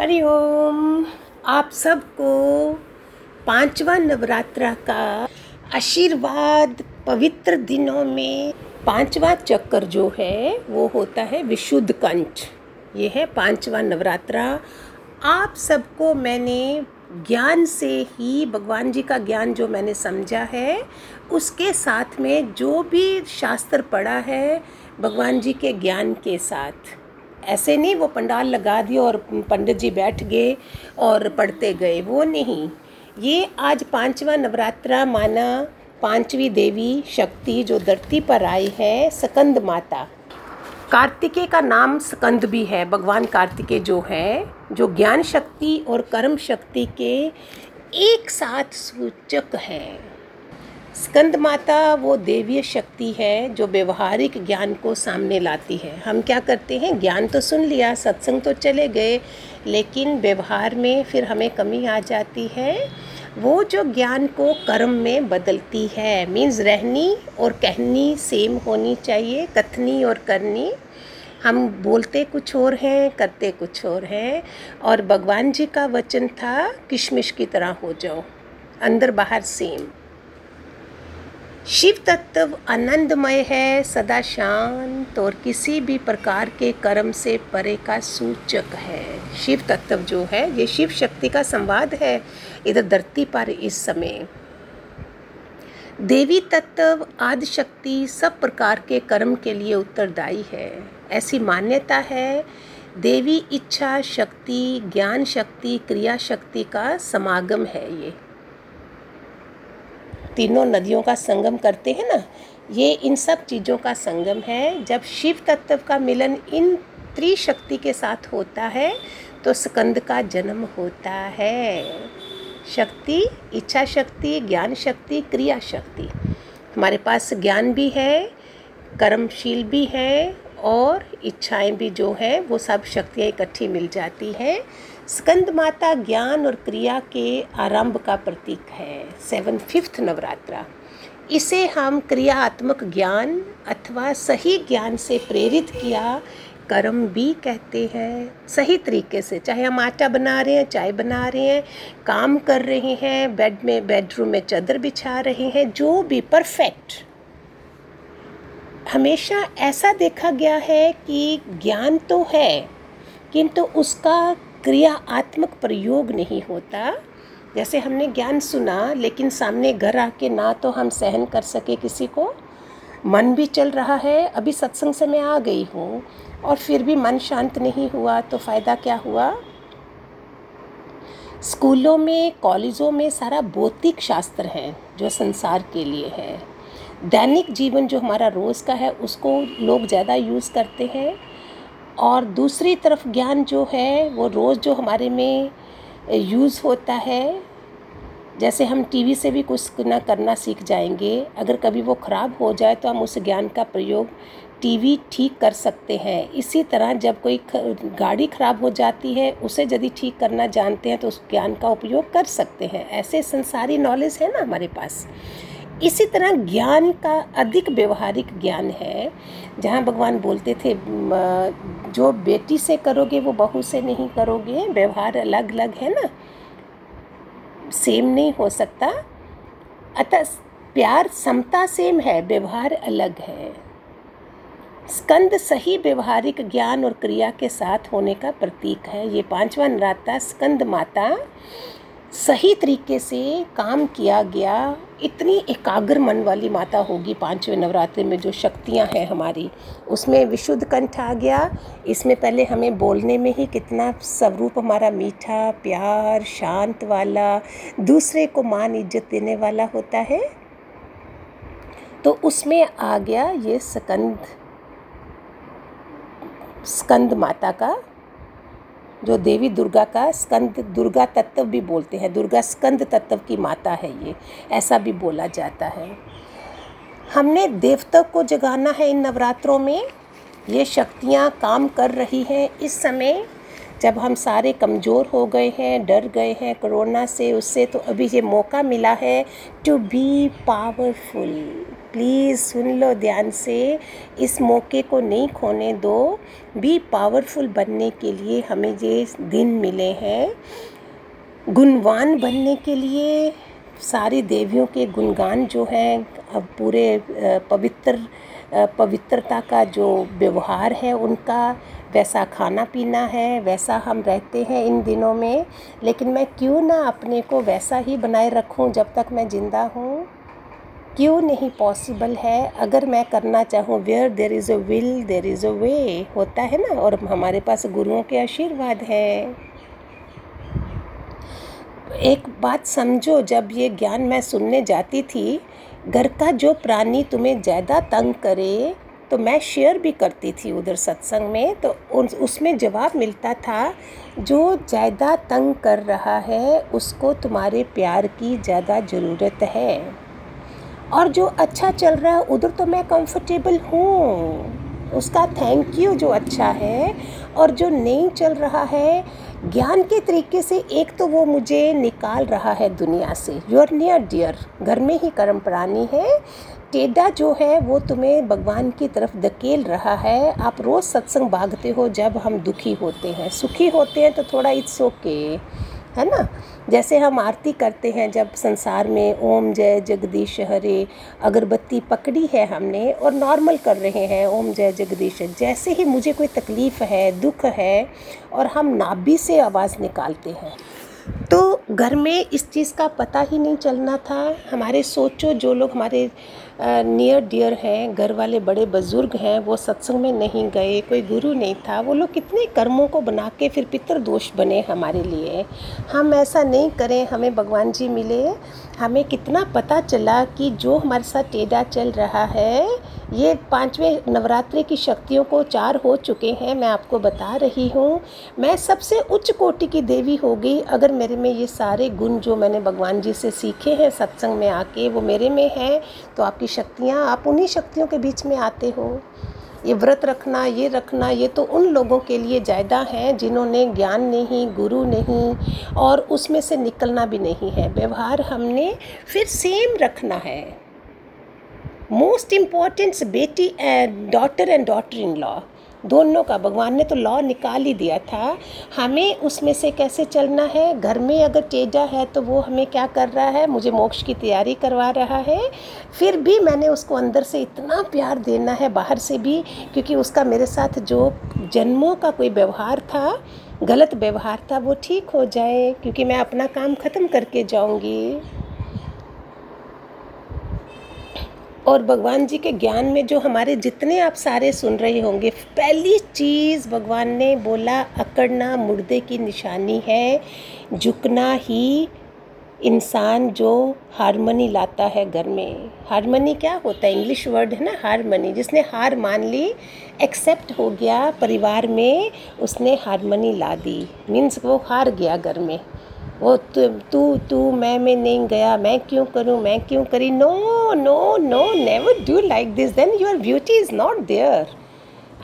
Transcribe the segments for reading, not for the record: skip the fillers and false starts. हरि ओम। आप सबको पांचवा नवरात्रा का आशीर्वाद। पवित्र दिनों में पांचवा चक्कर जो है वो होता है विशुद्ध कंच। ये है पांचवा नवरात्रा। आप सबको मैंने ज्ञान से ही, भगवान जी का ज्ञान जो मैंने समझा है उसके साथ में जो भी शास्त्र पढ़ा है भगवान जी के ज्ञान के साथ, ऐसे नहीं वो पंडाल लगा दिया और पंडित जी बैठ गए और पढ़ते गए, वो नहीं। ये आज पांचवा नवरात्रा माना पांचवी देवी शक्ति जो धरती पर आई है, स्कंद माता। कार्तिकेय का नाम स्कंद भी है। भगवान कार्तिकेय जो है, जो ज्ञान शक्ति और कर्म शक्ति के एक साथ सूचक है। स्कंद माता वो देवीय शक्ति है जो व्यवहारिक ज्ञान को सामने लाती है। हम क्या करते हैं, ज्ञान तो सुन लिया, सत्संग तो चले गए, लेकिन व्यवहार में फिर हमें कमी आ जाती है। वो जो ज्ञान को कर्म में बदलती है, मीन्स रहनी और कहनी सेम होनी चाहिए, कथनी और करनी। हम बोलते कुछ और हैं, करते कुछ और हैं। और भगवान जी का वचन था किशमिश की तरह हो जाओ, अंदर बाहर सेम। शिव तत्व आनंदमय है, सदा शांत और किसी भी प्रकार के कर्म से परे का सूचक है। शिव तत्व जो है ये शिव शक्ति का संवाद है इधर धरती पर इस समय। देवी तत्व आदि शक्ति सब प्रकार के कर्म के लिए उत्तरदायी है, ऐसी मान्यता है। देवी इच्छा शक्ति, ज्ञान शक्ति, क्रिया शक्ति का समागम है। ये तीनों नदियों का संगम करते हैं ना, ये इन सब चीज़ों का संगम है। जब शिव तत्व का मिलन इन त्रिशक्ति के साथ होता है तो स्कंद का जन्म होता है। शक्ति, इच्छा शक्ति, ज्ञान शक्ति, क्रिया शक्ति। हमारे पास ज्ञान भी है, कर्मशील भी है और इच्छाएं भी जो है, वो सब शक्तियाँ इकट्ठी मिल जाती हैं। स्कंद माता ज्ञान और क्रिया के आरंभ का प्रतीक है। 7th नवरात्रा, इसे हम क्रियात्मक ज्ञान अथवा सही ज्ञान से प्रेरित किया कर्म भी कहते हैं। सही तरीके से, चाहे हम आटा बना रहे हैं, चाय बना रहे हैं, काम कर रहे हैं, बेडरूम में चादर बिछा रहे हैं, जो भी परफेक्ट। हमेशा ऐसा देखा गया है कि ज्ञान तो है किंतु उसका क्रियात्मक प्रयोग नहीं होता। जैसे हमने ज्ञान सुना लेकिन सामने घर आके ना तो हम सहन कर सके किसी को, मन भी चल रहा है, अभी सत्संग से मैं आ गई हूँ और फिर भी मन शांत नहीं हुआ तो फ़ायदा क्या हुआ। स्कूलों में, कॉलेजों में सारा भौतिक शास्त्र है जो संसार के लिए है। दैनिक जीवन जो हमारा रोज़ का है उसको लोग ज़्यादा यूज़ करते हैं। और दूसरी तरफ ज्ञान जो है वो रोज़ जो हमारे में यूज़ होता है, जैसे हम टीवी से भी कुछ ना करना सीख जाएंगे। अगर कभी वो ख़राब हो जाए तो हम उस ज्ञान का प्रयोग टीवी ठीक कर सकते हैं। इसी तरह जब कोई गाड़ी ख़राब हो जाती है उसे यदि ठीक करना जानते हैं तो उस ज्ञान का उपयोग कर सकते हैं। ऐसे संसारी नॉलेज है ना हमारे पास। इसी तरह ज्ञान का अधिक व्यवहारिक ज्ञान है, जहाँ भगवान बोलते थे जो बेटी से करोगे वो बहू से नहीं करोगे। व्यवहार अलग अलग है ना, सेम नहीं हो सकता। अतः प्यार समता सेम है, व्यवहार अलग है। स्कंद सही व्यवहारिक ज्ञान और क्रिया के साथ होने का प्रतीक है। ये पांचवा नवरात्रा स्कंद माता सही तरीके से काम किया गया, इतनी एकाग्र मन वाली माता होगी। 5वें नवरात्रे में जो शक्तियां हैं हमारी, उसमें विशुद्ध कंठ आ गया। इसमें पहले हमें बोलने में ही कितना स्वरूप हमारा मीठा, प्यार, शांत वाला, दूसरे को मान इज्जत देने वाला होता है, तो उसमें आ गया ये स्कंद माता का, जो देवी दुर्गा का स्कंद, दुर्गा तत्व भी बोलते हैं। दुर्गा स्कंद तत्व की माता है ये, ऐसा भी बोला जाता है। हमने देवता को जगाना है इन नवरात्रों में। ये शक्तियाँ काम कर रही हैं इस समय, जब हम सारे कमज़ोर हो गए हैं, डर गए हैं कोरोना से, उससे। तो अभी ये मौका मिला है टू बी पावरफुल। प्लीज़ सुन लो ध्यान से, इस मौके को नहीं खोने दो। भी पावरफुल बनने के लिए हमें ये दिन मिले हैं, गुणवान बनने के लिए। सारी देवियों के गुणगान जो हैं, अब पूरे पवित्रता का जो व्यवहार है उनका, वैसा खाना पीना है, वैसा हम रहते हैं इन दिनों में। लेकिन मैं क्यों ना अपने को वैसा ही बनाए रखूं जब तक मैं ज़िंदा हूं? क्यों नहीं पॉसिबल है अगर मैं करना चाहूँ। Where there is a will there is a way, होता है ना। और हमारे पास गुरुओं के आशीर्वाद हैं। एक बात समझो, जब ये ज्ञान मैं सुनने जाती थी, घर का जो प्राणी तुम्हें ज़्यादा तंग करे, तो मैं शेयर भी करती थी उधर सत्संग में, तो उसमें जवाब मिलता था, जो ज़्यादा तंग कर रहा है उसको तुम्हारे प्यार की ज़्यादा ज़रूरत है, और जो अच्छा चल रहा है उधर तो मैं कंफर्टेबल हूँ, उसका थैंक यू जो अच्छा है। और जो नहीं चल रहा है, ज्ञान के तरीके से एक तो वो मुझे निकाल रहा है दुनिया से। योर नियर डियर, घर में ही कर्म प्राणी है। टेढ़ा जो है वो तुम्हें भगवान की तरफ धकेल रहा है। आप रोज़ सत्संग भागते हो जब हम दुखी होते हैं। सुखी होते हैं तो थोड़ा इट्स ओके, है ना। जैसे हम आरती करते हैं जब संसार में, ओम जय जगदीश हरे, अगरबत्ती पकड़ी है हमने और नॉर्मल कर रहे हैं ओम जय जगदीश। जैसे ही मुझे कोई तकलीफ़ है, दुख है, और हम नाभि से आवाज़ निकालते हैं। तो घर में इस चीज़ का पता ही नहीं चलना था। हमारे सोचो, जो लोग हमारे नियर डियर हैं, घर वाले बड़े बुजुर्ग हैं, वो सत्संग में नहीं गए, कोई गुरु नहीं था, वो लोग कितने कर्मों को बना के फिर पितर दोष बने हमारे लिए। हम ऐसा नहीं करें, हमें भगवान जी मिले। हमें कितना पता चला कि जो हमारे साथ टेढ़ा चल रहा है, ये 5वें नवरात्रि की शक्तियों को 4 हो चुके हैं, मैं आपको बता रही हूँ। मैं सबसे उच्च कोटि की देवी हो गई अगर मेरे में ये सारे गुण जो मैंने भगवान जी से सीखे हैं सत्संग में आके, वो मेरे में है। तो आपकी शक्तियाँ, आप उन्हीं शक्तियों के बीच में आते हो। ये व्रत रखना, ये रखना, ये तो उन लोगों के लिए ज़्यादा है जिन्होंने ज्ञान नहीं, गुरु नहीं, और उसमें से निकलना भी नहीं है। व्यवहार हमने फिर सेम रखना है। मोस्ट इम्पॉर्टेंट बेटी एंड डॉटर इन लॉ, दोनों का भगवान ने तो लॉ निकाल ही दिया था। हमें उसमें से कैसे चलना है। घर में अगर टेढ़ा है तो वो हमें क्या कर रहा है, मुझे मोक्ष की तैयारी करवा रहा है। फिर भी मैंने उसको अंदर से इतना प्यार देना है, बाहर से भी, क्योंकि उसका मेरे साथ जो जन्मों का कोई व्यवहार था, गलत व्यवहार था, वो ठीक हो जाए, क्योंकि मैं अपना काम ख़त्म करके जाऊँगी। और भगवान जी के ज्ञान में जो हमारे जितने आप सारे सुन रहे होंगे, पहली चीज़ भगवान ने बोला, अकड़ना मुर्दे की निशानी है। झुकना ही इंसान जो हारमनी लाता है घर में। हारमनी क्या होता है, इंग्लिश वर्ड है ना हारमनी। जिसने हार मान ली, एक्सेप्ट हो गया परिवार में, उसने हारमनी ला दी, मीन्स वो हार गया घर में। वो तू मैं नहीं गया, मैं क्यों करूँ, मैं क्यों करी। No no no, never do like this, then your beauty is not there.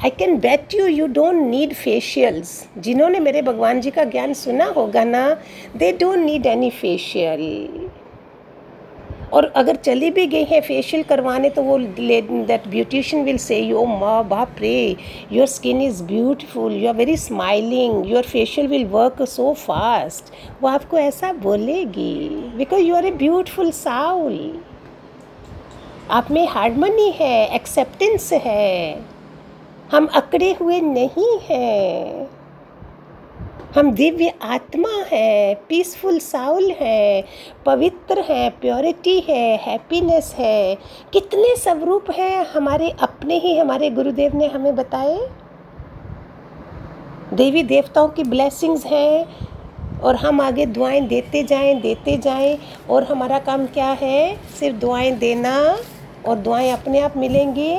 I can bet you, you don't need facials. जिन्होंने मेरे भगवान जी का ज्ञान सुना होगा ना, they don't need any facial. और अगर चली भी गई है फेशियल करवाने, तो वो that beautician will say you, माँ बाप रे, your skin is beautiful, you are very smiling, your facial will work so fast. वो आपको ऐसा बोलेगी, because you are a beautiful soul. आप में हार्मनी है, एक्सेप्टेंस है, हम अकड़े हुए नहीं हैं, हम दिव्य आत्मा है, पीसफुल साउल है, पवित्र है, प्योरिटी है, हैप्पीनेस है। कितने स्वरूप हैं हमारे, अपने ही हमारे गुरुदेव ने हमें बताए। देवी देवताओं की ब्लेसिंग्स हैं, और हम आगे दुआएं देते जाएं। और हमारा काम क्या है, सिर्फ दुआएं देना, और दुआएं अपने आप मिलेंगी।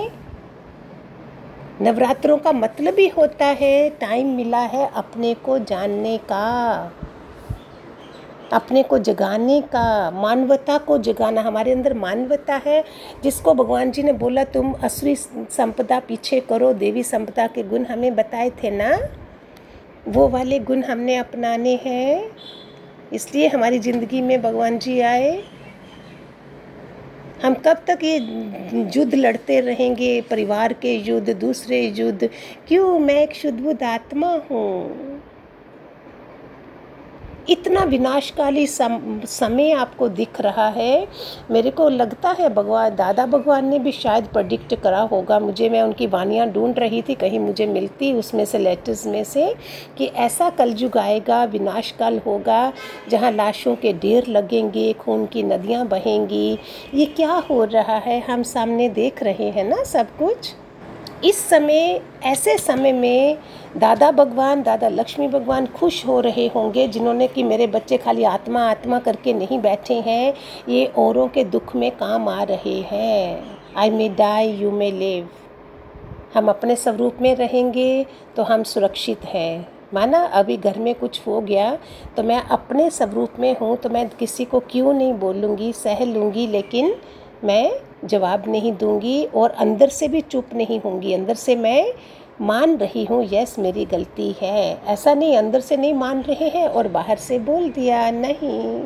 नवरात्रों का मतलब ही होता है, टाइम मिला है अपने को जानने का, अपने को जगाने का, मानवता को जगाना। हमारे अंदर मानवता है, जिसको भगवान जी ने बोला तुम असुरी संपदा पीछे करो। देवी संपदा के गुण हमें बताए थे ना, वो वाले गुण हमने अपनाने हैं। इसलिए हमारी ज़िंदगी में भगवान जी आए। हम कब तक ये युद्ध लड़ते रहेंगे, परिवार के युद्ध, दूसरे युद्ध? क्यों? मैं एक शुद्धबुद्ध आत्मा हूँ। इतना विनाशकाली समय आपको दिख रहा है। मेरे को लगता है भगवान, दादा भगवान ने भी शायद प्रेडिक्ट करा होगा मुझे। मैं उनकी वाणियाँ ढूंढ रही थी, कहीं मुझे मिलती उसमें से, लेटर्स में से, कि ऐसा कलयुग आएगा, विनाश काल होगा, जहाँ लाशों के ढेर लगेंगे, खून की नदियाँ बहेंगी। ये क्या हो रहा है? हम सामने देख रहे हैं ना सब कुछ। इस समय, ऐसे समय में दादा भगवान, दादा लक्ष्मी भगवान खुश हो रहे होंगे, जिन्होंने कि मेरे बच्चे खाली आत्मा आत्मा करके नहीं बैठे हैं, ये औरों के दुख में काम आ रहे हैं। I may die, you may live. हम अपने स्वरूप में रहेंगे तो हम सुरक्षित हैं। माना अभी घर में कुछ हो गया तो मैं अपने स्वरूप में हूँ, तो मैं किसी को क्यों नहीं बोलूँगी, सह लूँगी, लेकिन मैं जवाब नहीं दूंगी और अंदर से भी चुप नहीं होंगी। अंदर से मैं मान रही हूँ, यस मेरी गलती है। ऐसा नहीं अंदर से नहीं मान रहे हैं और बाहर से बोल दिया, नहीं।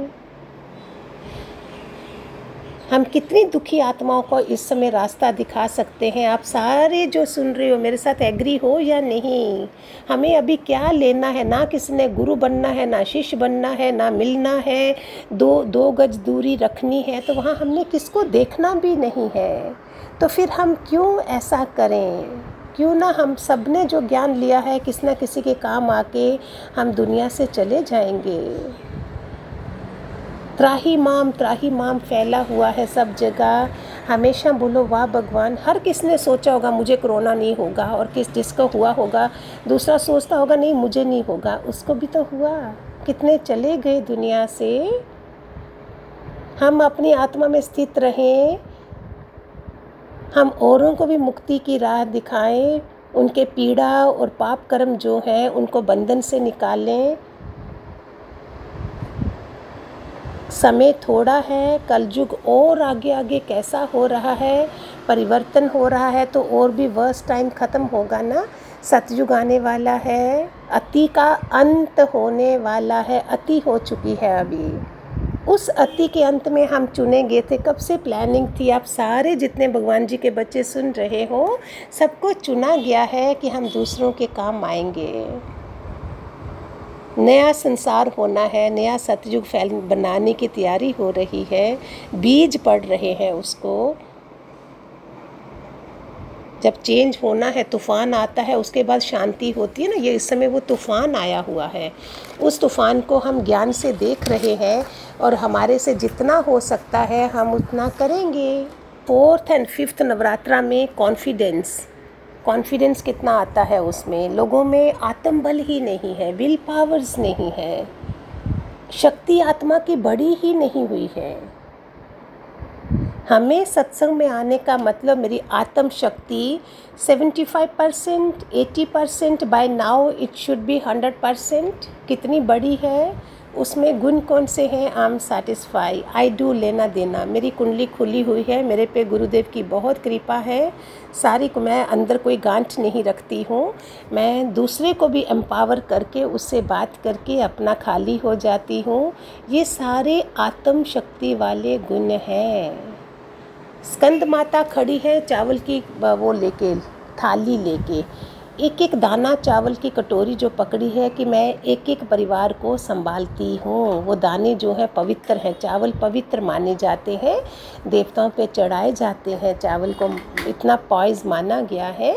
हम कितनी दुखी आत्माओं को इस समय रास्ता दिखा सकते हैं। आप सारे जो सुन रहे हो, मेरे साथ एग्री हो या नहीं? हमें अभी क्या लेना है? ना किसी ने गुरु बनना है, ना शिष्य बनना है, ना मिलना है, दो गज दूरी रखनी है, तो वहाँ हमने किसको देखना भी नहीं है। तो फिर हम क्यों ऐसा करें? क्यों ना हम सब ने जो ज्ञान लिया है, किसी न किसी के काम आके हम दुनिया से चले जाएंगे। त्राही माम फैला हुआ है सब जगह। हमेशा बोलो वाह भगवान। हर किसने सोचा होगा मुझे कोरोना नहीं होगा, और किस जिसको हुआ होगा दूसरा सोचता होगा नहीं मुझे नहीं होगा, उसको भी तो हुआ। कितने चले गए दुनिया से। हम अपनी आत्मा में स्थित रहें, हम औरों को भी मुक्ति की राह दिखाएं, उनके पीड़ा और पाप कर्म जो हैं उनको बंधन से निकालें। समय थोड़ा है, कलयुग और आगे आगे कैसा हो रहा है, परिवर्तन हो रहा है, तो और भी वर्स्ट टाइम ख़त्म होगा ना। सतयुग आने वाला है, अति का अंत होने वाला है। अति हो चुकी है अभी। उस अति के अंत में हम चुने गए थे। कब से प्लानिंग थी? आप सारे जितने भगवान जी के बच्चे सुन रहे हो, सबको चुना गया है कि हम दूसरों के काम आएंगे। नया संसार होना है, नया सतयुग बनाने की तैयारी हो रही है, बीज पड़ रहे हैं उसको। जब चेंज होना है, तूफान आता है, उसके बाद शांति होती है ना। ये इस समय वो तूफान आया हुआ है, उस तूफान को हम ज्ञान से देख रहे हैं, और हमारे से जितना हो सकता है हम उतना करेंगे। 4th and 5th नवरात्रा में कॉन्फिडेंस कितना आता है उसमें। लोगों में आत्मबल ही नहीं है, विल पावर्स नहीं है, शक्ति आत्मा की बड़ी ही नहीं हुई है। हमें सत्संग में आने का मतलब, मेरी आत्म शक्ति 75%, 80%, by now it should be 100%। कितनी बड़ी है, उसमें गुण कौन से हैं? I am satisfy, I do, लेना देना। मेरी कुंडली खुली हुई है, मेरे पे गुरुदेव की बहुत कृपा है सारी को। मैं अंदर कोई गांठ नहीं रखती हूँ, मैं दूसरे को भी एम्पावर करके, उससे बात करके अपना खाली हो जाती हूँ। ये सारे आत्म शक्ति वाले गुण हैं। स्कंद माता खड़ी है चावल की वो लेके, थाली लेके, एक एक दाना चावल की कटोरी जो पकड़ी है, कि मैं एक एक परिवार को संभालती हूँ। वो दाने जो है पवित्र हैं, चावल पवित्र माने जाते हैं, देवताओं पे चढ़ाए जाते हैं। चावल को इतना पॉइज माना गया है,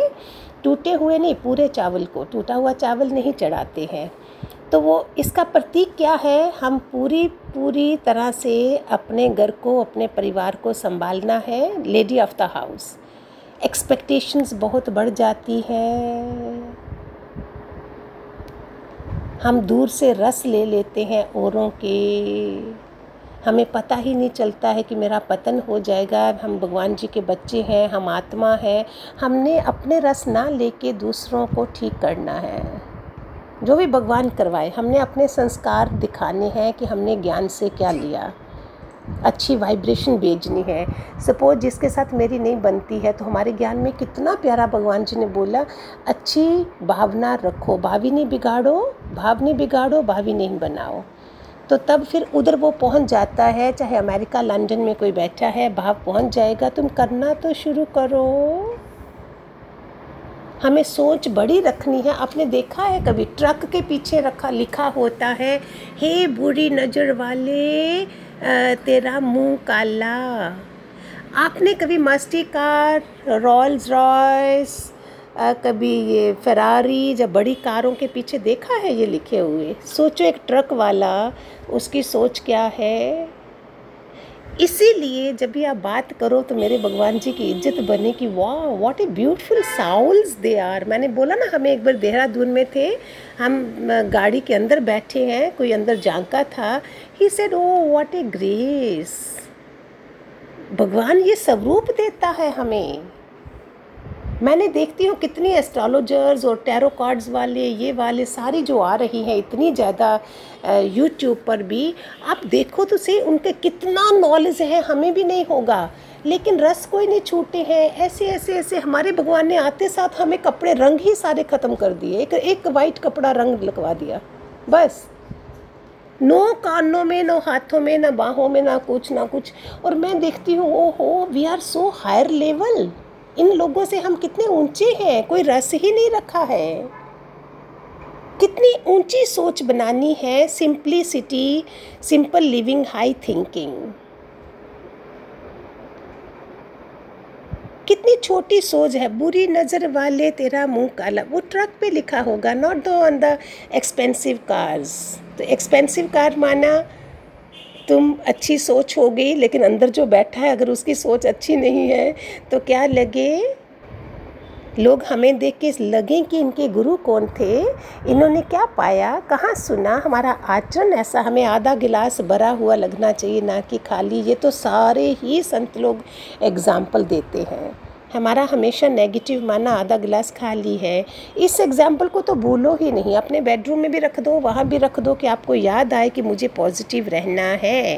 टूटे हुए नहीं, पूरे चावल को, टूटा हुआ चावल नहीं चढ़ाते हैं। तो वो इसका प्रतीक क्या है? हम पूरी तरह से अपने घर को, अपने परिवार को संभालना है। Lady of the house. Expectations बहुत बढ़ जाती है, हम दूर से रस ले लेते हैं औरों के, हमें पता ही नहीं चलता है कि मेरा पतन हो जाएगा। हम भगवान जी के बच्चे हैं, हम आत्मा हैं, हमने अपने रस ना लेके दूसरों को ठीक करना है। जो भी भगवान करवाए, हमने अपने संस्कार दिखाने हैं कि हमने ज्ञान से क्या लिया। अच्छी वाइब्रेशन भेजनी है। सपोज जिसके साथ मेरी नहीं बनती है, तो हमारे ज्ञान में कितना प्यारा भगवान जी ने बोला, अच्छी भावना रखो, भावी नहीं बिगाड़ो, भाव नहीं बिगाड़ो, भावी नहीं बनाओ। तो तब फिर उधर वो पहुंच जाता है, चाहे अमेरिका लंदन में कोई बैठा है, भाव पहुंच जाएगा। तुम करना तो शुरू करो, हमें सोच बड़ी रखनी है। आपने देखा है कभी ट्रक के पीछे रखा लिखा होता है, हे बुरी नज़र वाले तेरा मुंह काला। आपने कभी मस्ती कार, रोल्स रॉयस, कभी ये फ़रारी, जब बड़ी कारों के पीछे देखा है ये लिखे हुए। सोचो एक ट्रक वाला, उसकी सोच क्या है। इसीलिए जब भी आप बात करो तो मेरे भगवान जी की इज्जत बने कि वाह what a beautiful souls they are. मैंने बोला ना, हमें एक बार देहरादून में थे, हम गाड़ी के अंदर बैठे हैं, कोई अंदर झांका था, he said oh what a grace. भगवान ये स्वरूप देता है हमें। मैंने देखती हूँ कितनी एस्ट्रोलॉजर्स और टैरो कार्ड्स वाले, ये वाले सारी जो आ रही हैं इतनी ज़्यादा यूट्यूब पर भी, आप देखो तो सही उनके कितना नॉलेज है, हमें भी नहीं होगा, लेकिन रस कोई नहीं छूटे हैं। ऐसे ऐसे ऐसे हमारे भगवान ने आते साथ हमें कपड़े रंग ही सारे ख़त्म कर दिए, एक वाइट कपड़ा रंग लगवा दिया बस। नो कानों में, नो हाथों में, ना बाहों में, ना कुछ ना कुछ। और मैं देखती हूँ ओ हो, we are so higher level, इन लोगों से हम कितने ऊंचे हैं, कोई रस ही नहीं रखा है। कितनी ऊंची सोच बनानी है, simplicity, simple living, high thinking. कितनी छोटी सोच है, बुरी नज़र वाले तेरा मुंह काला। वो ट्रक पे लिखा होगा, not on the expensive cars. तो एक्सपेंसिव कार माना तुम अच्छी सोच हो गई, लेकिन अंदर जो बैठा है अगर उसकी सोच अच्छी नहीं है तो क्या लगे, लोग हमें देख के लगें कि इनके गुरु कौन थे, इन्होंने क्या पाया, कहाँ सुना। हमारा आचरण ऐसा, हमें आधा गिलास भरा हुआ लगना चाहिए, ना कि खाली। ये तो सारे ही संत लोग एग्जाम्पल देते हैं। हमारा हमेशा नेगेटिव माना, आधा गिलास खाली है। इस एग्जाम्पल को तो भूलो ही नहीं, अपने बेडरूम में भी रख दो, वहाँ भी रख दो, कि आपको याद आए कि मुझे पॉजिटिव रहना है।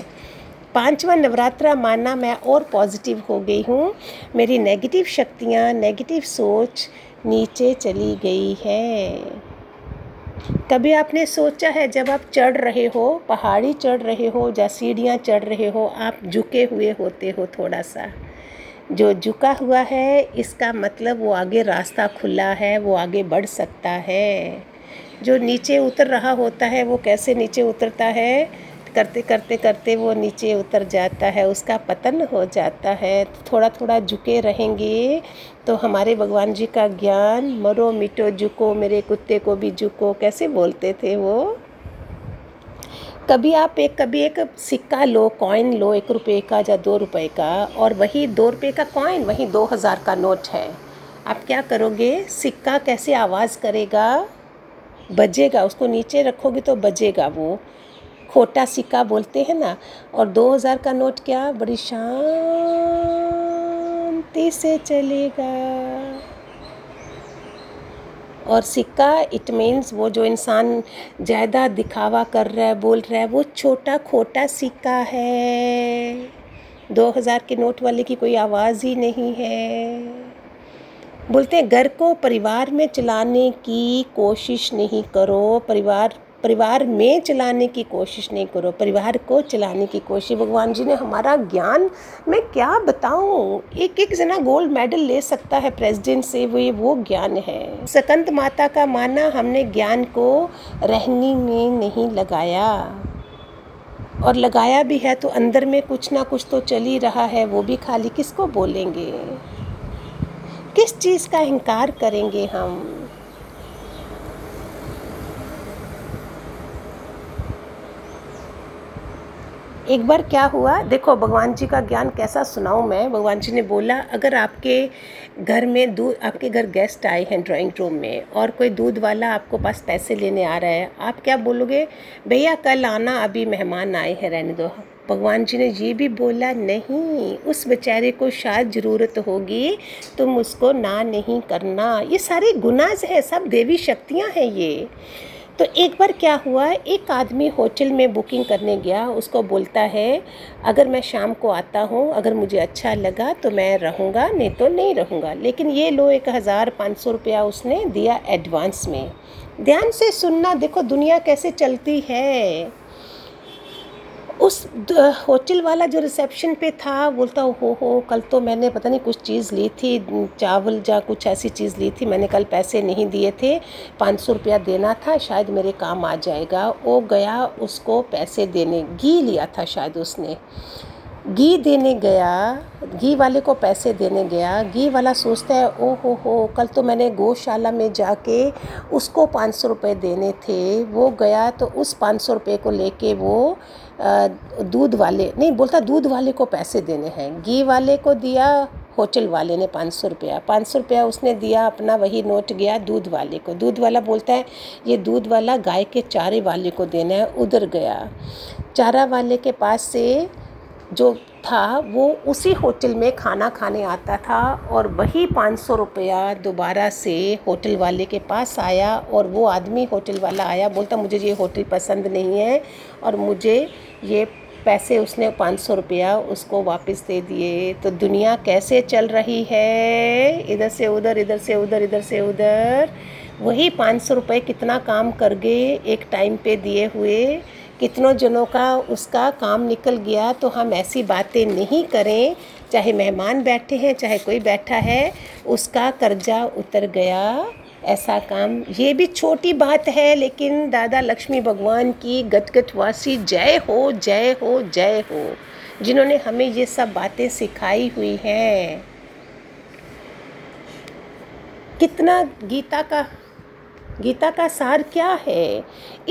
5वां नवरात्रा माना मैं और पॉजिटिव हो गई हूँ, मेरी नेगेटिव शक्तियाँ, नेगेटिव सोच नीचे चली गई है। कभी आपने सोचा है जब आप चढ़ रहे हो, पहाड़ी चढ़ रहे हो या सीढ़ियाँ चढ़ रहे हो, आप झुके हुए होते हो थोड़ा सा। जो झुका हुआ है इसका मतलब वो आगे रास्ता खुला है, वो आगे बढ़ सकता है। जो नीचे उतर रहा होता है वो कैसे नीचे उतरता है, करते करते करते वो नीचे उतर जाता है, उसका पतन हो जाता है। थोड़ा थोड़ा झुके रहेंगे तो हमारे भगवान जी का ज्ञान, मरो मिटो झुको मेरे कुत्ते को भी झुको, कैसे बोलते थे वो। कभी आप कभी एक सिक्का लो, कॉइन लो, 1 रुपये का या 2 रुपये का, और वही 2 रुपये का कॉइन, वही 2000 का नोट है। आप क्या करोगे, सिक्का कैसे आवाज़ करेगा, बजेगा, उसको नीचे रखोगे तो बजेगा, वो खोटा सिक्का बोलते हैं ना। और 2000 का नोट क्या, बड़ी शांति से चलेगा। और सिक्का, इट मीन्स वो जो इंसान ज़्यादा दिखावा कर रहा है, बोल रहा है, वो छोटा खोटा सिक्का है। 2000 के नोट वाले की कोई आवाज़ ही नहीं है। बोलते हैं घर को परिवार में चलाने की कोशिश नहीं करो, परिवार में चलाने की कोशिश नहीं करो, परिवार को चलाने की कोशिश। भगवान जी ने हमारा ज्ञान, मैं क्या बताऊँ, एक एक जना गोल्ड मेडल ले सकता है प्रेसिडेंट से, वो ज्ञान है। स्कंद माता का माना हमने ज्ञान को रहनी में नहीं लगाया, और लगाया भी है तो अंदर में कुछ ना कुछ तो चल ही रहा है, वो भी खाली किसको बोलेंगे, किस चीज़ का अहंकार करेंगे हम। एक बार क्या हुआ देखो, भगवान जी का ज्ञान कैसा सुनाऊं मैं। भगवान जी ने बोला अगर आपके घर गेस्ट आए हैं ड्राइंग रूम में, और कोई दूध वाला आपको पास पैसे लेने आ रहा है, आप क्या बोलोगे, भैया कल आना, अभी मेहमान आए हैं, रहने दो। भगवान जी ने ये भी बोला नहीं, उस बेचारे को शायद ज़रूरत होगी, तुम उसको ना नहीं करना। ये सारे गुनाज हैं, सब देवी शक्तियाँ हैं ये। तो एक बार क्या हुआ, एक आदमी होटल में बुकिंग करने गया, उसको बोलता है अगर मैं शाम को आता हूँ, अगर मुझे अच्छा लगा तो मैं रहूँगा, नहीं तो नहीं रहूँगा। लेकिन ये लो 1500 रुपया उसने दिया एडवांस में। ध्यान से सुनना, देखो दुनिया कैसे चलती है। उस होटल वाला जो रिसेप्शन पे था बोलता हो कल तो मैंने पता नहीं कुछ चीज़ ली थी, चावल या कुछ ऐसी चीज़ ली थी, मैंने कल पैसे नहीं दिए थे, 500 रुपया देना था, शायद मेरे काम आ जाएगा। वो गया उसको पैसे देने, घी लिया था शायद उसने, घी देने गया, घी वाले को पैसे देने गया। घी वाला सोचता है ओ हो कल तो मैंने गौशाला में जाके उसको 500 रुपये देने थे। वो गया तो उस 500 रुपये को लेके वो दूध वाले, नहीं बोलता दूध वाले को पैसे देने हैं। घी वाले को दिया होटल वाले ने 500 रुपया, 500 रुपया उसने दिया अपना, वही नोट गया दूध वाले को। दूध वाला बोलता है ये दूध वाला गाय के चारे वाले को देना है, उधर गया। चारा वाले के पास से जो था वो उसी होटल में खाना खाने आता था और वही 500 रुपया दोबारा से होटल वाले के पास आया। और वो आदमी होटल वाला आया, बोलता मुझे ये होटल पसंद नहीं है और मुझे ये पैसे, उसने 500 रुपया उसको वापस दे दिए। तो दुनिया कैसे चल रही है, इधर से उधर, इधर से उधर, इधर से उधर। वही 500 रुपये कितना काम कर गए एक टाइम पे दिए हुए, कितनों जनों का उसका काम निकल गया। तो हम ऐसी बातें नहीं करें, चाहे मेहमान बैठे हैं चाहे कोई बैठा है, उसका कर्जा उतर गया, ऐसा काम। ये भी छोटी बात है लेकिन दादा लक्ष्मी भगवान की गदगदवासी जय हो, जय हो, जय हो, जिन्होंने हमें ये सब बातें सिखाई हुई हैं। कितना गीता का सार क्या है,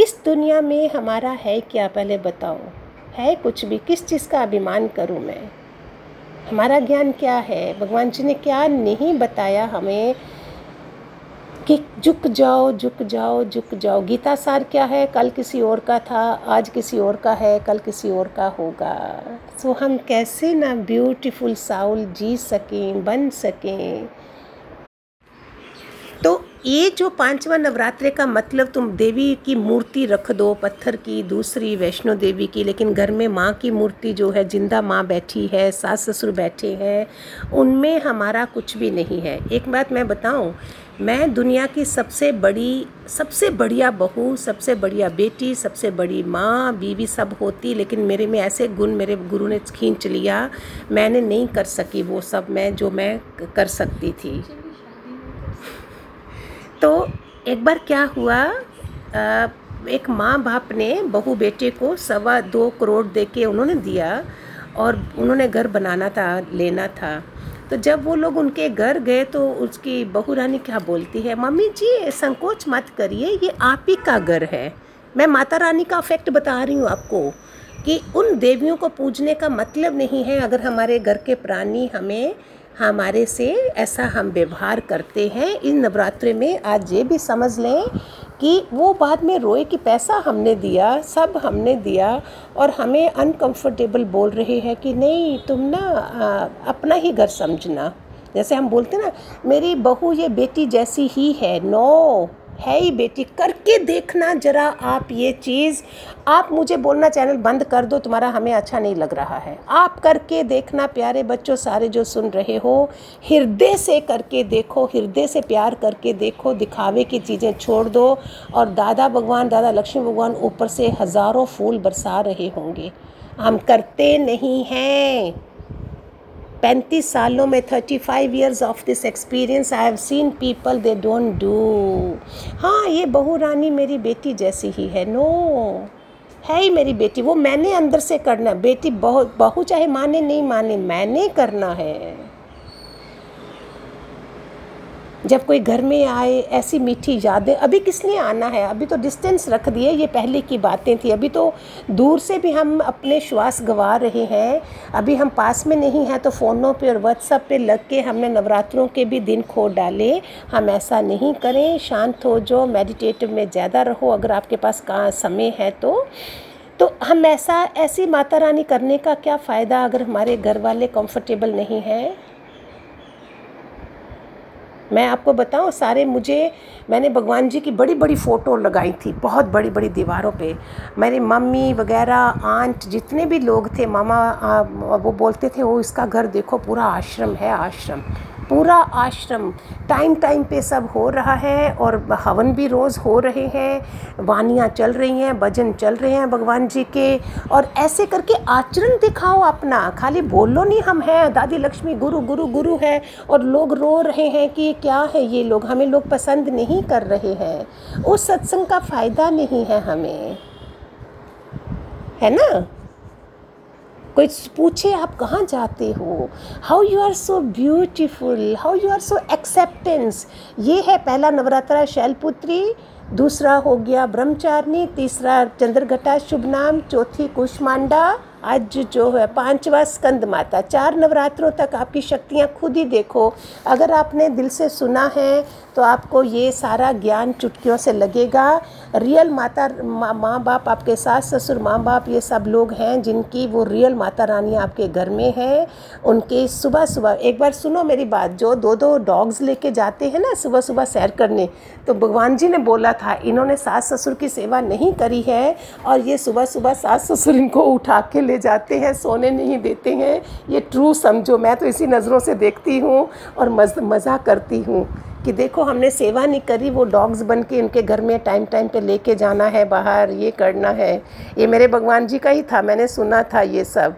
इस दुनिया में हमारा है क्या पहले बताओ, है कुछ भी, किस चीज़ का अभिमान करूं मैं, हमारा ज्ञान क्या है, भगवान जी ने क्या नहीं बताया हमें कि झुक जाओ, झुक जाओ, झुक जाओ। गीता सार क्या है, कल किसी और का था, आज किसी और का है, कल किसी और का होगा। सो हम कैसे ना ब्यूटीफुल साउल जी सकें, बन सकें। तो ये जो 5वां नवरात्रे का मतलब, तुम देवी की मूर्ति रख दो पत्थर की, दूसरी वैष्णो देवी की, लेकिन घर में माँ की मूर्ति जो है, जिंदा माँ बैठी है, सास ससुर बैठे हैं, उनमें हमारा कुछ भी नहीं है। एक बात मैं बताऊँ, मैं दुनिया की सबसे बड़ी, सबसे बढ़िया बहू, सबसे बढ़िया बेटी, सबसे बड़ी माँ, बीवी सब होती, लेकिन मेरे में ऐसे गुण मेरे गुरु ने खींच लिया, मैंने नहीं कर सकी वो सब मैं जो मैं कर सकती थी। तो एक बार क्या हुआ, एक माँ बाप ने बहू बेटे को 2.25 करोड़ दे के उन्होंने दिया और उन्होंने घर बनाना था, लेना था। तो जब वो लोग उनके घर गए तो उसकी बहू रानी क्या बोलती है, मम्मी जी संकोच मत करिए, ये आप ही का घर है। मैं माता रानी का इफेक्ट बता रही हूँ आपको कि उन देवियों को पूजने का मतलब नहीं है अगर हमारे घर के प्राणी हमें, हमारे से ऐसा हम व्यवहार करते हैं। इन नवरात्रे में आज ये भी समझ लें कि वो बाद में रोए कि पैसा हमने दिया, सब हमने दिया और हमें अनकंफर्टेबल बोल रहे हैं कि नहीं तुम ना अपना ही घर समझना। जैसे हम बोलते ना मेरी बहू ये बेटी जैसी ही है, नो है ही बेटी, करके देखना जरा आप ये चीज़। आप मुझे बोलना चैनल बंद कर दो, तुम्हारा हमें अच्छा नहीं लग रहा है, आप करके देखना। प्यारे बच्चों सारे जो सुन रहे हो, हृदय से करके देखो, हृदय से प्यार करके देखो, दिखावे की चीज़ें छोड़ दो। और दादा भगवान, दादा लक्ष्मी भगवान ऊपर से हज़ारों फूल बरसा रहे होंगे, हम करते नहीं हैं। 35 सालों में 35 years of this experience I have seen people they don't do। हाँ ये बहू रानी मेरी बेटी जैसी ही है, नो है ही मेरी बेटी, वो मैंने अंदर से करना, बेटी बहू चाहे माने नहीं माने, मैंने करना है। जब कोई घर में आए ऐसी मीठी यादें, अभी किसने आना है, अभी तो डिस्टेंस रख दिए, ये पहले की बातें थी, अभी तो दूर से भी हम अपने श्वास गंवा रहे हैं, अभी हम पास में नहीं हैं। तो फ़ोनों पे और व्हाट्सएप पे लग के हमने नवरात्रों के भी दिन खो डाले। हम ऐसा नहीं करें, शांत हो जाओ, मेडिटेटिव में ज़्यादा रहो अगर आपके पास कहाँ समय है तो हम ऐसी माता रानी करने का क्या फ़ायदा अगर हमारे घर वाले कंफर्टेबल नहीं हैं। मैं आपको बताऊं, सारे मैंने भगवान जी की बड़ी बड़ी फ़ोटो लगाई थी, बहुत बड़ी बड़ी दीवारों पे। मेरी मम्मी वगैरह, आंट, जितने भी लोग थे, मामा, वो बोलते थे वो इसका घर देखो पूरा आश्रम है, आश्रम। पूरा आश्रम टाइम टाइम पे सब हो रहा है और हवन भी रोज़ हो रहे हैं, वानियाँ चल रही हैं, भजन चल रहे हैं भगवान जी के। और ऐसे करके आचरण दिखाओ अपना, खाली बोलो नहीं हम हैं दादी लक्ष्मी गुरु गुरु गुरु है और लोग रो रहे हैं कि क्या है ये लोग, हमें लोग पसंद नहीं कर रहे हैं। उस सत्संग का फ़ायदा नहीं है हमें, है ना। कोई पूछे आप कहाँ जाते हो, how you are so beautiful, how you are so acceptance. ये है पहला नवरात्रा शैलपुत्री, दूसरा हो गया ब्रह्मचारिणी, तीसरा चंद्रघटा शुभ नाम, चौथी कूष्मांडा, आज जो है पांचवा स्कंद माता। 4 नवरात्रों तक आपकी शक्तियाँ खुद ही देखो। अगर आपने दिल से सुना है तो आपको ये सारा ज्ञान चुटकियों से लगेगा। रियल माता माँ बाप, आपके सास ससुर माँ बाप, ये सब लोग हैं जिनकी वो रियल माता रानी आपके घर में है। उनके सुबह सुबह एक बार सुनो मेरी बात, जो 2-2 डॉग्स लेके जाते हैं ना सुबह सुबह सैर करने, तो भगवान जी ने बोला था इन्होंने सास ससुर की सेवा नहीं करी है और ये सुबह सुबह सास ससुर इनको उठा के जाते हैं, सोने नहीं देते हैं। ये ट्रू समझो, मैं तो इसी नज़रों से देखती हूँ और मज़ा करती हूँ कि देखो हमने सेवा नहीं करी, वो डॉग्स बन के उनके घर में टाइम टाइम पे लेके जाना है बाहर, ये करना है। ये मेरे भगवान जी का ही था, मैंने सुना था ये सब।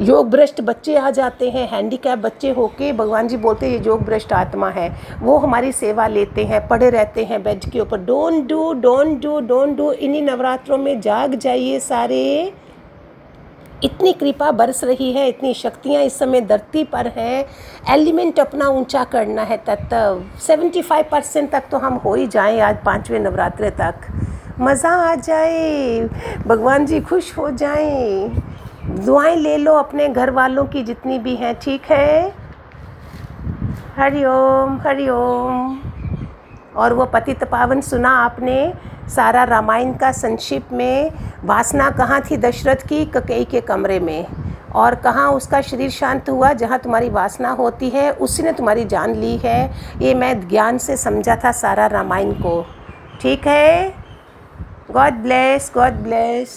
योग भ्रष्ट बच्चे आ जाते हैं, हैंडीकैप बच्चे होके, भगवान जी बोलते हैं ये योग भ्रष्ट आत्मा है, वो हमारी सेवा लेते हैं, पड़े रहते हैं बेड के ऊपर। Don't do don't do don't do. इन्हीं नवरात्रों में जाग जाइए सारे। इतनी कृपा बरस रही है, इतनी शक्तियाँ इस समय धरती पर हैं। एलिमेंट अपना ऊंचा करना है तब 75% तक तो हम हो ही जाएँ आज 5वें नवरात्रे तक। मज़ा आ जाए, भगवान जी खुश हो जाएँ। दुआएं ले लो अपने घर वालों की जितनी भी हैं, ठीक है। हरिओम हरिओम। और वो पतित पावन सुना आपने सारा रामायण का संक्षिप्त में। वासना कहाँ थी दशरथ की? कैकेयी के कमरे में। और कहाँ उसका शरीर शांत हुआ? जहाँ तुम्हारी वासना होती है उसी ने तुम्हारी जान ली है। ये मैं ज्ञान से समझा था सारा रामायण को, ठीक है। God bless, God bless.